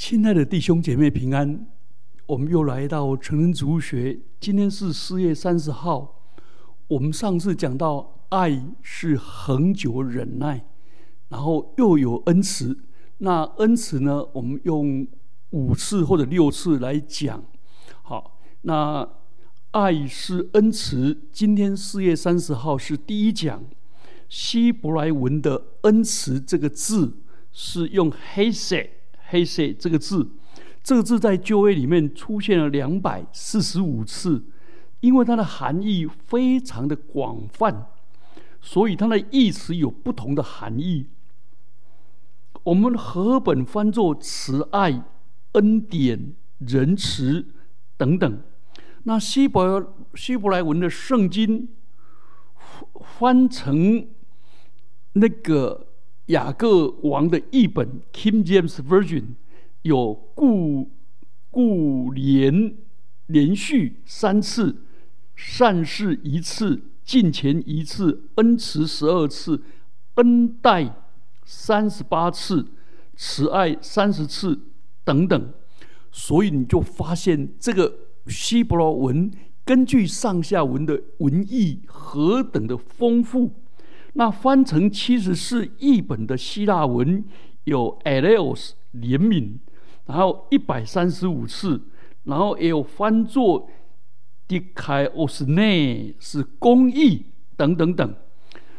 亲爱的弟兄姐妹平安，我们又来到成人主学，今天是4月30号。我们上次讲到爱是恒久忍耐，然后又有恩慈。那恩慈呢，我们用5次或者6次来讲。好，那爱是恩慈，今天4月30号是第一讲。希伯来文的恩慈这个字是用 Hesed 这个字，在旧约里面出现了245次，因为它的含义非常的广泛，所以它的意思有不同的含义。我们和本翻作慈爱、恩典、仁慈等等。那希伯来文的圣经翻成那个雅各王的译本 King James Version 有连续3次，善事1次，敬虔1次，恩慈12次，恩待38次，慈爱30次等等。所以你就发现这个希伯来文根据上下文的文意何等的丰富。那翻成74译本的希腊文有 Aleos 怜悯，然后135次，然后也有翻作 Dikaiosyne 是公义等等等。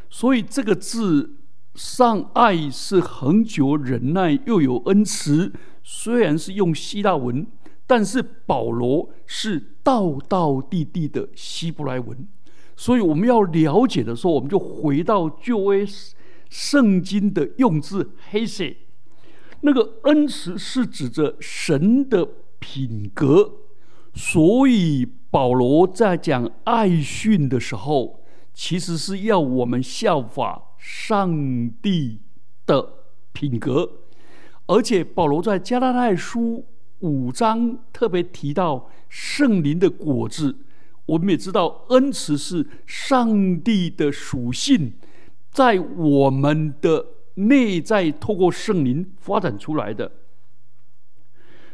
所以这个字上爱是恒久忍耐又有恩慈，虽然是用希腊文，但是保罗是道地的希伯来文。所以我们要了解的时候，我们就回到旧约圣经的用字 Hesed， 那个恩慈是指着神的品格。所以保罗在讲爱训的时候，其实是要我们效法上帝的品格。而且保罗在加拉太书5章特别提到圣灵的果子。我们也知道恩慈是上帝的属性，在我们的内在透过圣灵发展出来的。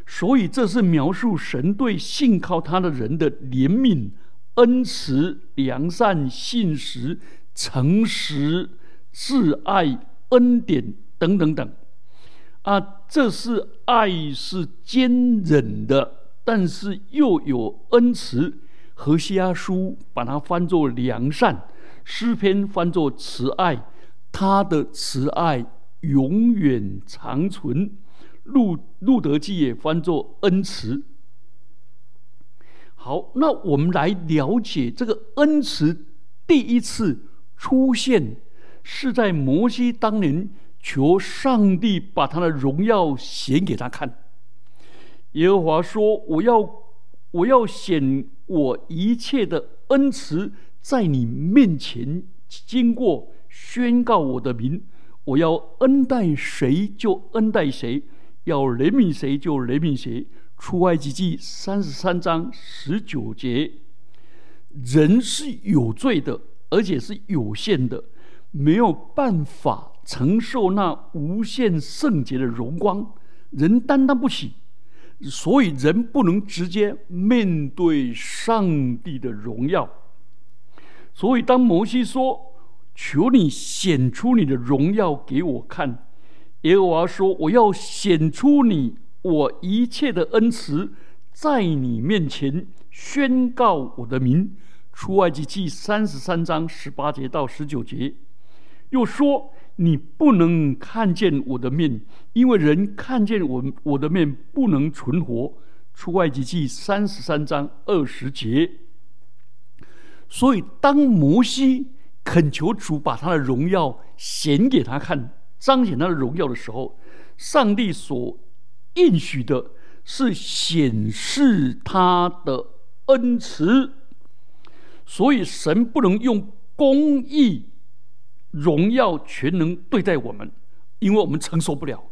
所以这是描述神对信靠他的人的怜悯、恩慈、良善、信实、诚实、挚爱、恩典等等等。这是爱是坚忍的，但是又有恩慈。何西阿书把它翻作良善，诗篇翻作慈爱，他的慈爱永远长存。路德记也翻作恩慈。好，那我们来了解这个恩慈第一次出现是在摩西当年求上帝把他的荣耀显给他看。耶和华说，我要显我一切的恩慈在你面前经过，宣告我的名。我要恩待谁就恩待谁，要怜悯谁就怜悯谁。出埃及记33章19节。人是有罪的，而且是有限的，没有办法承受那无限圣洁的荣光，人担当不起。所以人不能直接面对上帝的荣耀。所以当摩西说，求你显出你的荣耀给我看，耶和华说，我要显出你我一切的恩慈在你面前，宣告我的名。出埃及记33章18节到19节。又说，你不能看见我的面，因为人看见我的面不能存活。出埃及记33章20节。所以当摩西恳求主把他的荣耀显给他看，彰显他的荣耀的时候，上帝所应许的是显示他的恩慈。所以神不能用公义荣耀全能对待我们，因为我们承受不了。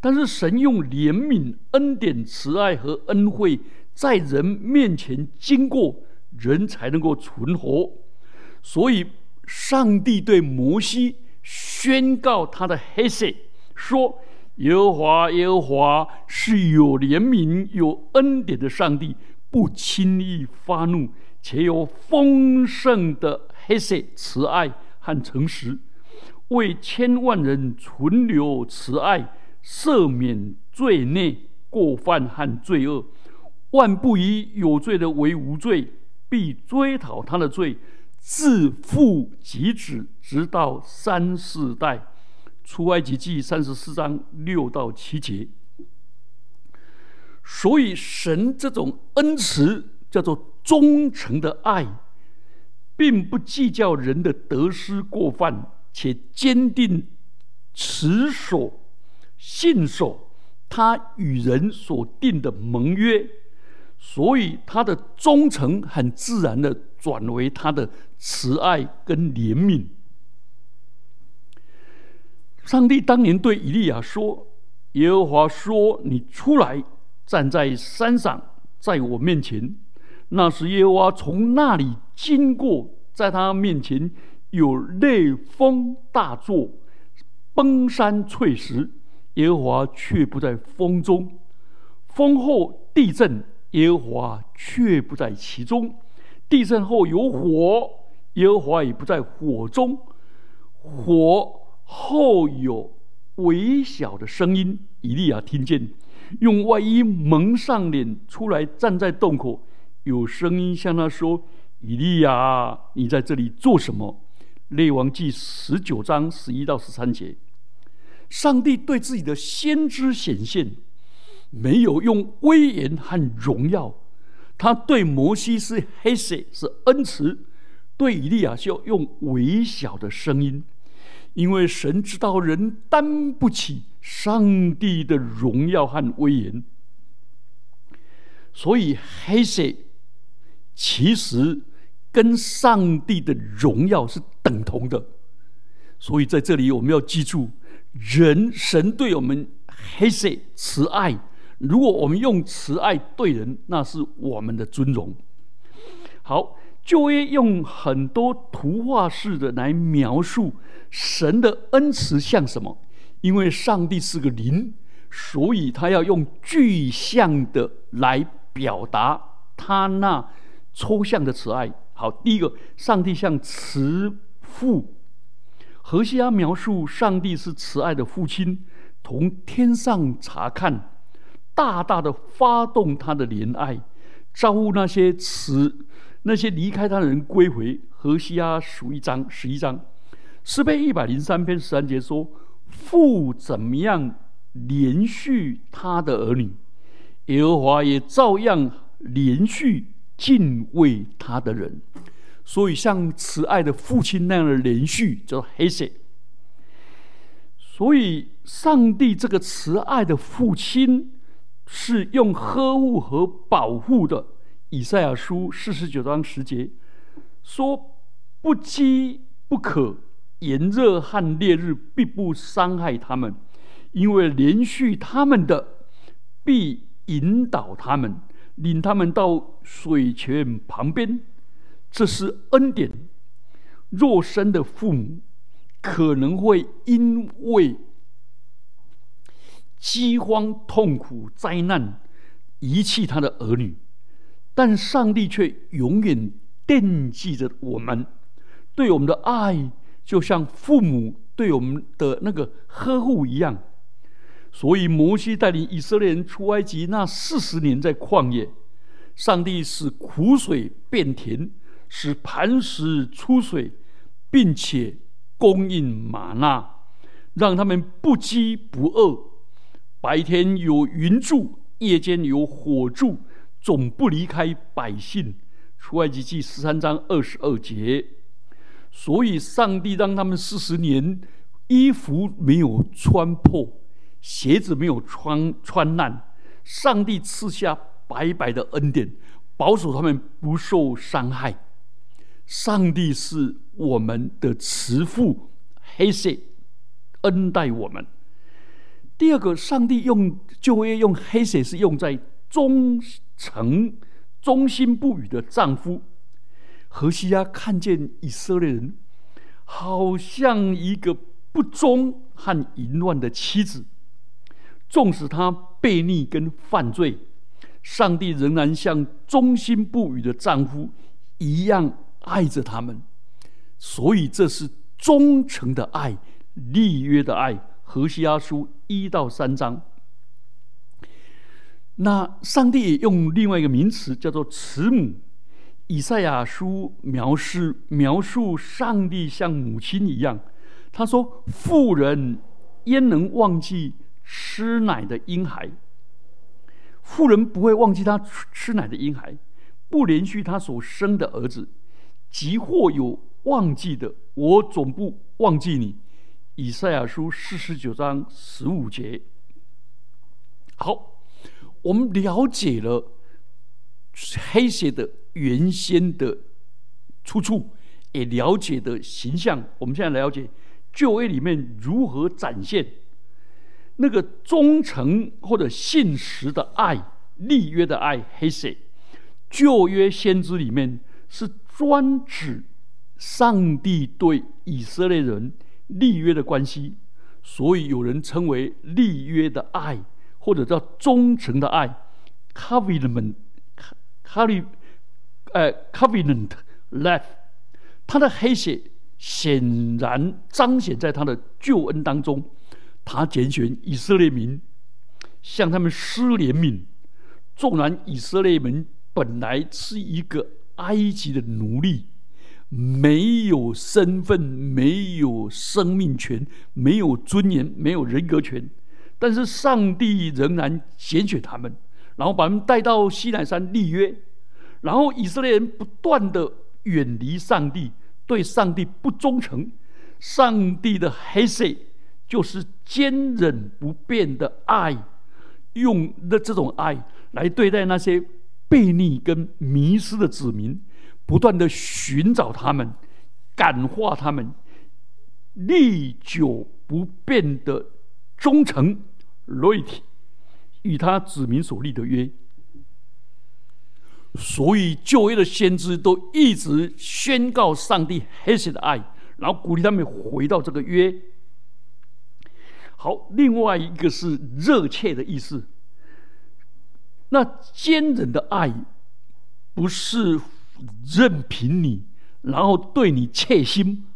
但是神用怜悯、恩典、慈爱和恩惠在人面前经过，人才能够存活。所以上帝对摩西宣告他的Hesed，说耶和华是有怜悯有恩典的上帝，不轻易发怒，且有丰盛的Hesed慈爱和诚实，为千万人存留慈爱，赦免罪孽过犯和罪恶，万不以有罪的为无罪，必追讨他的罪，自父及子，直到三四代。出埃及记34章6到7节。所以神这种恩慈叫做忠诚的爱，并不计较人的得失过犯，且坚定持守信守他与人所定的盟约，所以他的忠诚很自然的转为他的慈爱跟怜悯。上帝当年对以利亚说，耶和华说，你出来站在山上，在我面前。那时耶和华从那里经过，在他面前有烈风大作，崩山脆石，耶和华却不在风中；风后地震，耶和华却不在其中；地震后有火，耶和华也不在火中；火后有微小的声音，以利亚听见，用外衣蒙上脸，出来站在洞口，有声音向他说，以利亚，你在这里做什么？列王记19章11到13节。上帝对自己的先知显现，没有用威严和荣耀。他对摩西是Hesed，是恩慈；对以利亚是要用微小的声音，因为神知道人担不起上帝的荣耀和威严。所以Hesed其实跟上帝的荣耀是等同的。所以在这里我们要记住，神对我们Hesed慈爱，如果我们用慈爱对人，那是我们的尊荣。好，旧约用很多图画式的来描述神的恩慈像什么，因为上帝是个灵，所以他要用具象的来表达他那抽象的慈爱。好，第一个，上帝像慈父。何西阿描述上帝是慈爱的父亲，从天上查看，大大的发动他的怜爱，招呼那些离开他的人归回。何西阿书1章11章，诗篇103篇13节说，父怎么样连续他的儿女，耶和华也照样连续敬畏他的人。所以像慈爱的父亲那样的连续叫Hesed。所以上帝这个慈爱的父亲是用呵护和保护的。以赛亚书49章10节说，不饥不渴，炎热和烈日必不伤害他们，因为连续他们的必引导他们，领他们到水泉旁边。这是恩典。肉身的父母可能会因为饥荒痛苦灾难遗弃他的儿女，但上帝却永远惦记着我们，对我们的爱就像父母对我们的那个呵护一样。所以摩西带领以色列人出埃及那40年在旷野，上帝使苦水变甜，使磐石出水，并且供应玛纳，让他们不饥不饿，白天有云柱，夜间有火柱，总不离开百姓。出埃及记13章22节。所以上帝让他们40年衣服没有穿破，鞋子没有 穿烂，上帝赐下白白的恩典，保守他们不受伤害。上帝是我们的慈父Hesed，恩待我们。第二个，上帝用旧约用Hesed是用在忠诚忠心不渝的丈夫。何西阿看见以色列人好像一个不忠和淫乱的妻子，纵使他悖逆跟犯罪，上帝仍然像忠心不渝的丈夫一样爱着他们。所以这是忠诚的爱，立约的爱。何西阿书1到3章。那上帝也用另外一个名词叫做慈母。以赛亚书描述上帝像母亲一样，他说，妇人焉能忘记吃奶的婴孩？妇人不会忘记他吃奶的婴孩，不连续他所生的儿子。即或有忘记的，我总不忘记你。以赛亚书49章15节。好，我们了解了黑血的原先的出处，也了解的形象。我们现在了解旧约里面如何展现那个忠诚或者信实的爱，立约的爱。黑血旧约先知里面是专指上帝对以色列人立约的关系，所以有人称为立约的爱，或者叫忠诚的爱 Covenant Love。 他的黑血显然彰显在他的救恩当中，他拣选以色列民，向他们施怜悯。纵然以色列民本来是一个埃及的奴隶，没有身份，没有生命权，没有尊严，没有人格权，但是上帝仍然拣选他们，然后把他们带到西乃山立约。然后以色列人不断的远离上帝，对上帝不忠诚，上帝的Hesed就是坚忍不变的爱，用这种爱来对待那些悖逆跟迷失的子民，不断的寻找他们，感化他们，历久不变的忠诚 loyalty 与他子民所立的约。所以旧约的先知都一直宣告上帝 Hesed 的爱，然后鼓励他们回到这个约。好，另外一个是热切的意思。那坚忍的爱不是任凭你，然后对你切心，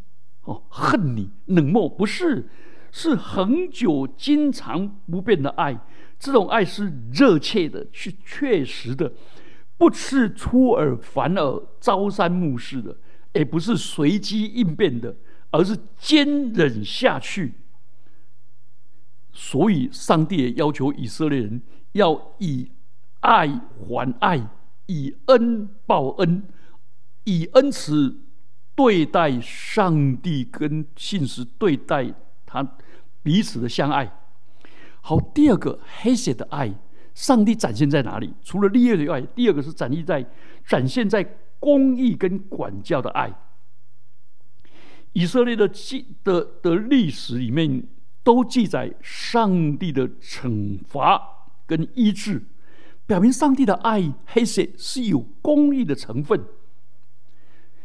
恨你冷漠，不是，是恒久经常不变的爱。这种爱是热切的，是确实的，不是出尔反尔、朝三暮四的，也不是随机应变的，而是坚忍下去。所以上帝也要求以色列人要以爱还爱，以恩报恩，以恩慈对待上帝，跟信实对待他彼此的相爱。好，第二个Hesed的爱，上帝展现在哪里？除了立约以外，第二个是展现在公义跟管教的爱。以色列 的历史里面都记载上帝的惩罚跟医治，表明上帝的爱Hesed是有公义的成分。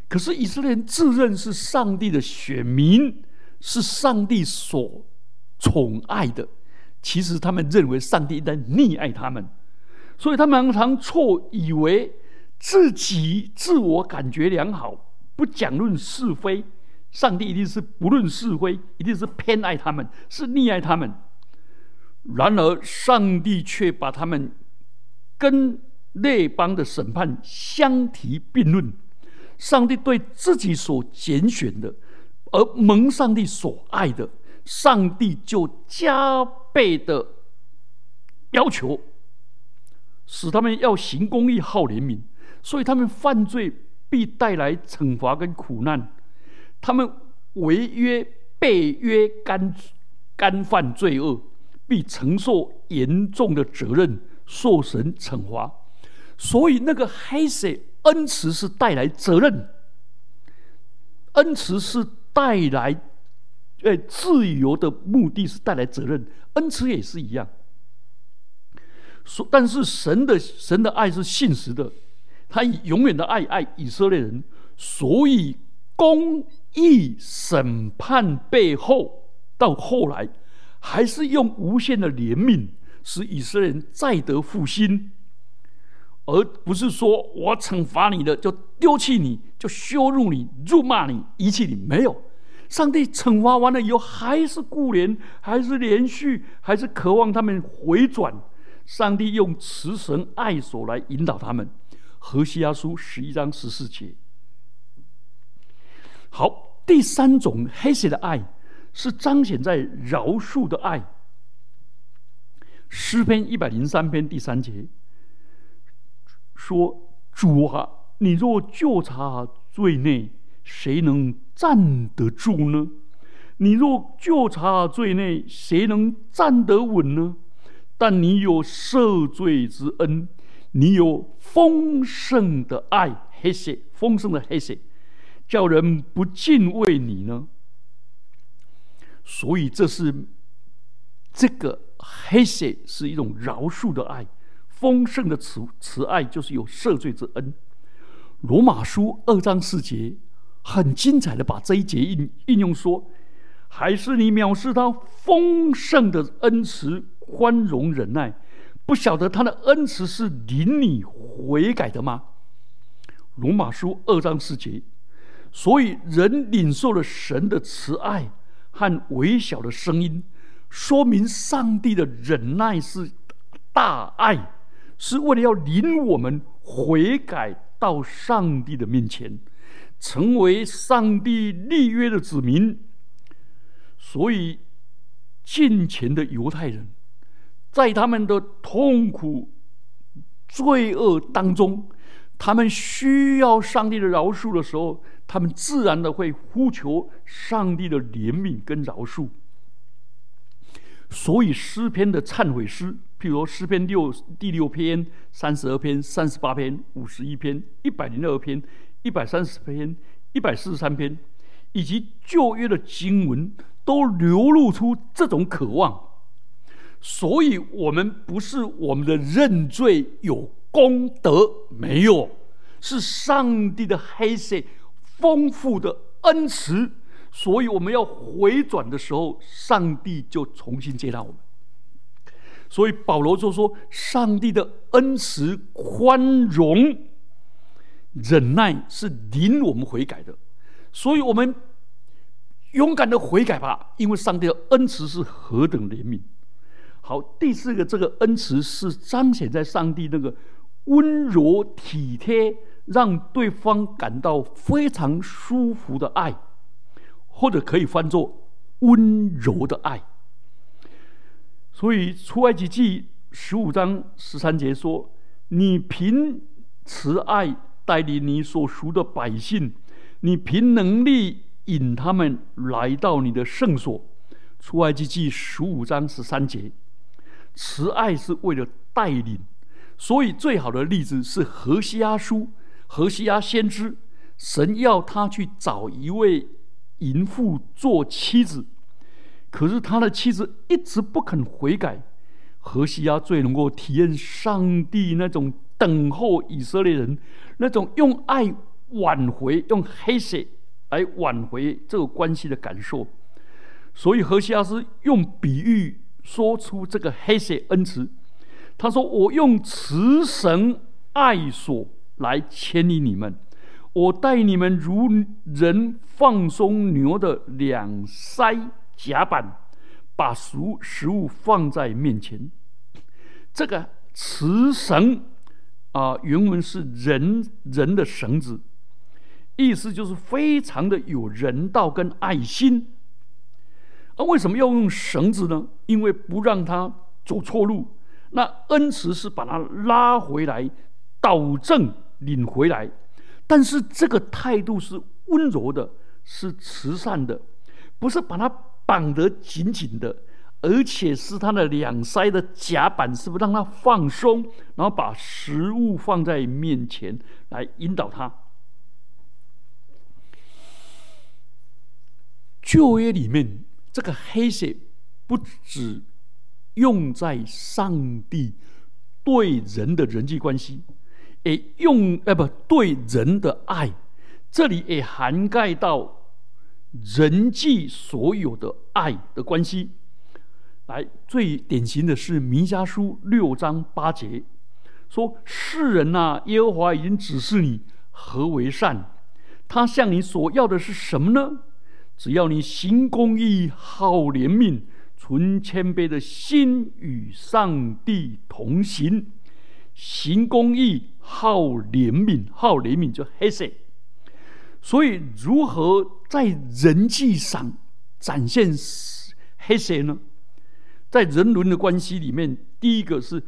可是以色列人自认是上帝的选民，是上帝所宠爱的，其实他们认为上帝在溺爱他们，所以他们常常错以为自己自我感觉良好，不讲论是非，上帝一定是不论是非，一定是偏爱他们，是溺爱他们。然而上帝却把他们跟列邦的审判相提并论，上帝对自己所拣选的，而蒙上帝所爱的，上帝就加倍的要求，使他们要行公义、好怜悯。所以他们犯罪必带来惩罚跟苦难，他们违约背约 干犯罪恶，必承受严重的责任，受神惩罚。所以那个Hesed恩慈是带来责任，恩慈是带来自由的，目的是带来责任，恩慈也是一样。但是神的爱是信实的，他以永远的爱以色列人。所以公义审判背后，到后来还是用无限的怜悯，使以色列人再得复兴，而不是说我惩罚你了就丢弃你，就羞辱你、辱骂你、遗弃你。没有，上帝惩罚完了以后，还是顾怜，还是连续，还是渴望他们回转。上帝用慈神爱手来引导他们。何西阿书11章14节。好，第三种Hesed的爱是彰显在饶恕的爱。诗篇103篇第3节说：“主啊，你若究察罪内，谁能站得住呢？你若究察罪内，谁能站得稳呢？但你有赦罪之恩，你有丰盛的爱，Hesed，丰盛的Hesed，叫人不敬畏你呢。”所以这个Hesed是一种饶恕的爱，丰盛的 慈爱就是有赦罪之恩。罗马书2章4节很精彩的把这一节应用说，还是你藐视他丰盛的恩慈，宽容忍耐，不晓得他的恩慈是领你悔改的吗？罗马书2章4节。所以人领受了神的慈爱和微小的声音，说明上帝的忍耐是大爱，是为了要领我们悔改到上帝的面前，成为上帝立约的子民。所以近前的犹太人在他们的痛苦罪恶当中，他们需要上帝的饶恕的时候，他们自然的会呼求上帝的怜悯跟饶恕。所以诗篇的忏悔诗，譬如诗篇第6篇、32篇、38篇、51篇、102篇、130篇、143篇，以及旧约的经文，都流露出这种渴望。所以我们不是我们的认罪有功德，没有，是上帝的Hesed丰富的恩慈。所以我们要回转的时候，上帝就重新接纳我们。所以保罗就说，上帝的恩慈、宽容、忍耐是领我们悔改的。所以我们勇敢的悔改吧，因为上帝的恩慈是何等怜悯。好，第四个，这个恩慈是彰显在上帝那个温柔体贴，让对方感到非常舒服的爱，或者可以翻作温柔的爱。所以出埃及记15章13节说，你凭慈爱带领你所属的百姓，你凭能力引他们来到你的圣所。出埃及记15章13节。慈爱是为了带领，所以最好的例子是何西阿书，何西阿先知，神要他去找一位淫妇做妻子，可是他的妻子一直不肯悔改。何西阿最能够体验上帝那种等候以色列人，那种用爱挽回，用Hesed来挽回这个关系的感受。所以何西阿是用比喻说出这个Hesed恩慈。他说，我用慈神爱所来牵引你们，我带你们如人放松牛的两腮甲板，把食物放在面前。这个持绳原文是人的绳子，意思就是非常的有人道跟爱心。为什么要用绳子呢？因为不让他走错路。那恩慈是把他拉回来，导正领回来，但是这个态度是温柔的，是慈善的，不是把他绑得紧紧的，而且是他的两腮的甲板，是不是让他放松，然后把食物放在面前来引导他。旧约里面这个Hesed不只用在上帝对人的人际关系，也对人的爱，这里也涵盖到人际所有的爱的关系。来，最典型的是弥迦书6章8节，说世人啊，耶和华已经指示你何为善，他向你所要的是什么呢？只要你行公义，好怜悯，存谦卑的心，与上帝同行。行公义，好怜悯，好怜悯就 Hesed。 所以如何在人际上展现 Hesed 呢？在人伦的关系里面，第一个是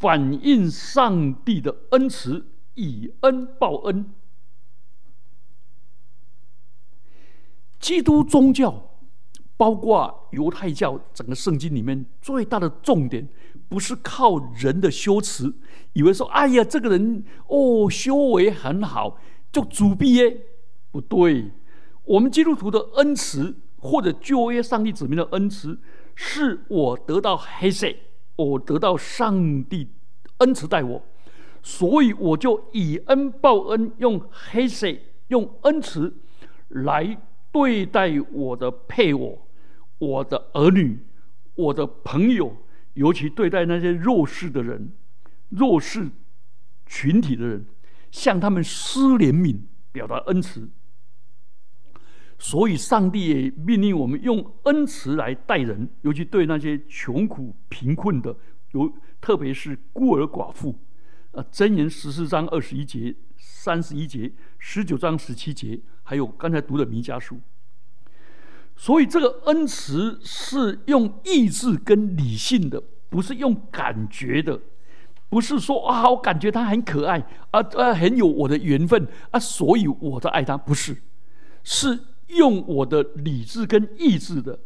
反映上帝的恩慈，以恩报恩。基督宗教包括犹太教，整个圣经里面最大的重点不是靠人的修辞，以为说哎呀这个人哦修为很好就主必耶，不对。我们基督徒的恩慈，或者旧约上帝子民的恩慈，是我得到 Hesed， 我得到上帝恩慈待我，所以我就以恩报恩，用 Hesed 用恩慈来对待我的配偶、我的儿女、我的朋友，尤其对待那些弱势的人、弱势群体的人，向他们施怜悯，表达恩慈。所以上帝也命令我们用恩慈来待人，尤其对那些穷苦贫困的，特别是孤儿寡妇。箴言14章21节、31节、19章17节，还有刚才读的弥迦书。所以这个恩慈是用意志跟理性的，不是用感觉的，不是说啊我感觉他很可爱啊很有我的缘分啊，所以我在爱他，不是，是用我的理智跟意志的。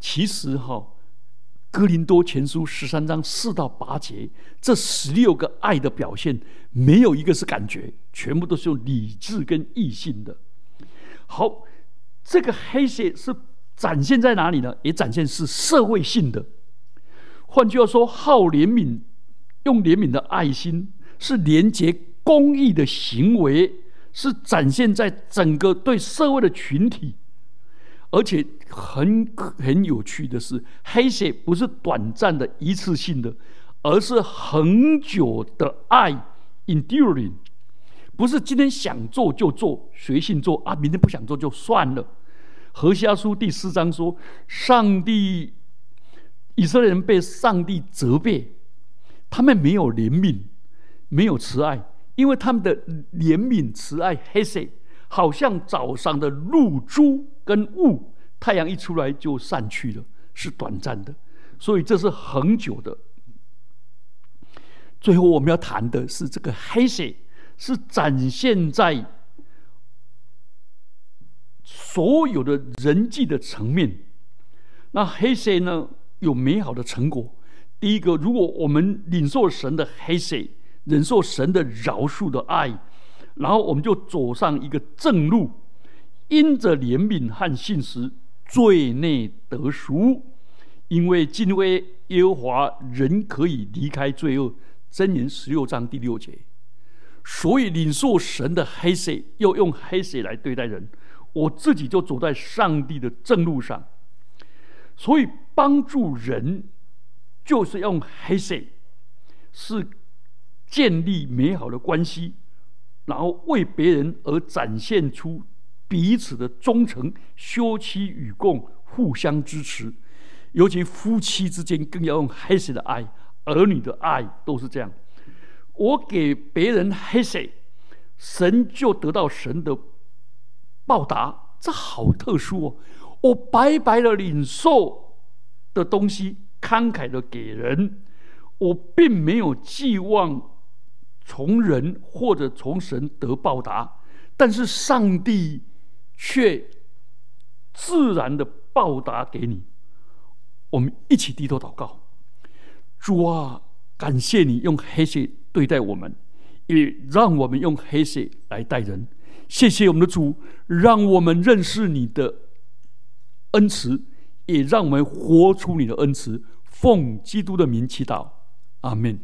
其实哥林多前书13章4到8节，这16个爱的表现，没有一个是感觉，全部都是用理智跟意性的。好，这个Hesed是展现在哪里呢？也展现是社会性的。换句话说，好怜悯，用怜悯的爱心，是连结公义的行为，是展现在整个对社会的群体。而且 很有趣的是，Hesed不是短暂的一次性的，而是恒久的爱 enduring， 不是今天想做就做，随性做啊，明天不想做就算了。何西阿书第4章说，以色列人被上帝责备，他们没有怜悯，没有慈爱，因为他们的怜悯慈爱 Hesed 好像早上的露珠跟雾，太阳一出来就散去了，是短暂的，所以这是恒久的。最后我们要谈的是，这个 Hesed 是展现在所有的人际的层面。那 Hesed 呢，有美好的成果。第一个，如果我们领受神的 Hesed，忍受神的饶恕的爱，然后我们就走上一个正路，因着怜悯和信实，罪内得赎。因为敬畏耶和华，人可以离开罪恶，箴言16章第6节。所以领受神的 Hesed， 又用 Hesed 来对待人，我自己就走在上帝的正路上。所以帮助人就是用 Hesed， 是建立美好的关系，然后为别人而展现出彼此的忠诚，休戚与共，互相支持。尤其夫妻之间更要用 Hesed 的爱，儿女的爱都是这样。我给别人 Hesed， 神就得到神的报答，这好特殊哦！我白白的领受的东西，慷慨的给人，我并没有寄望从人或者从神得报答，但是上帝却自然的报答给你。我们一起低头祷告。主啊，感谢你用Hesed对待我们，也让我们用Hesed来待人。谢谢我们的主，让我们认识你的恩慈，也让我们活出你的恩慈。奉基督的名祈祷，阿们。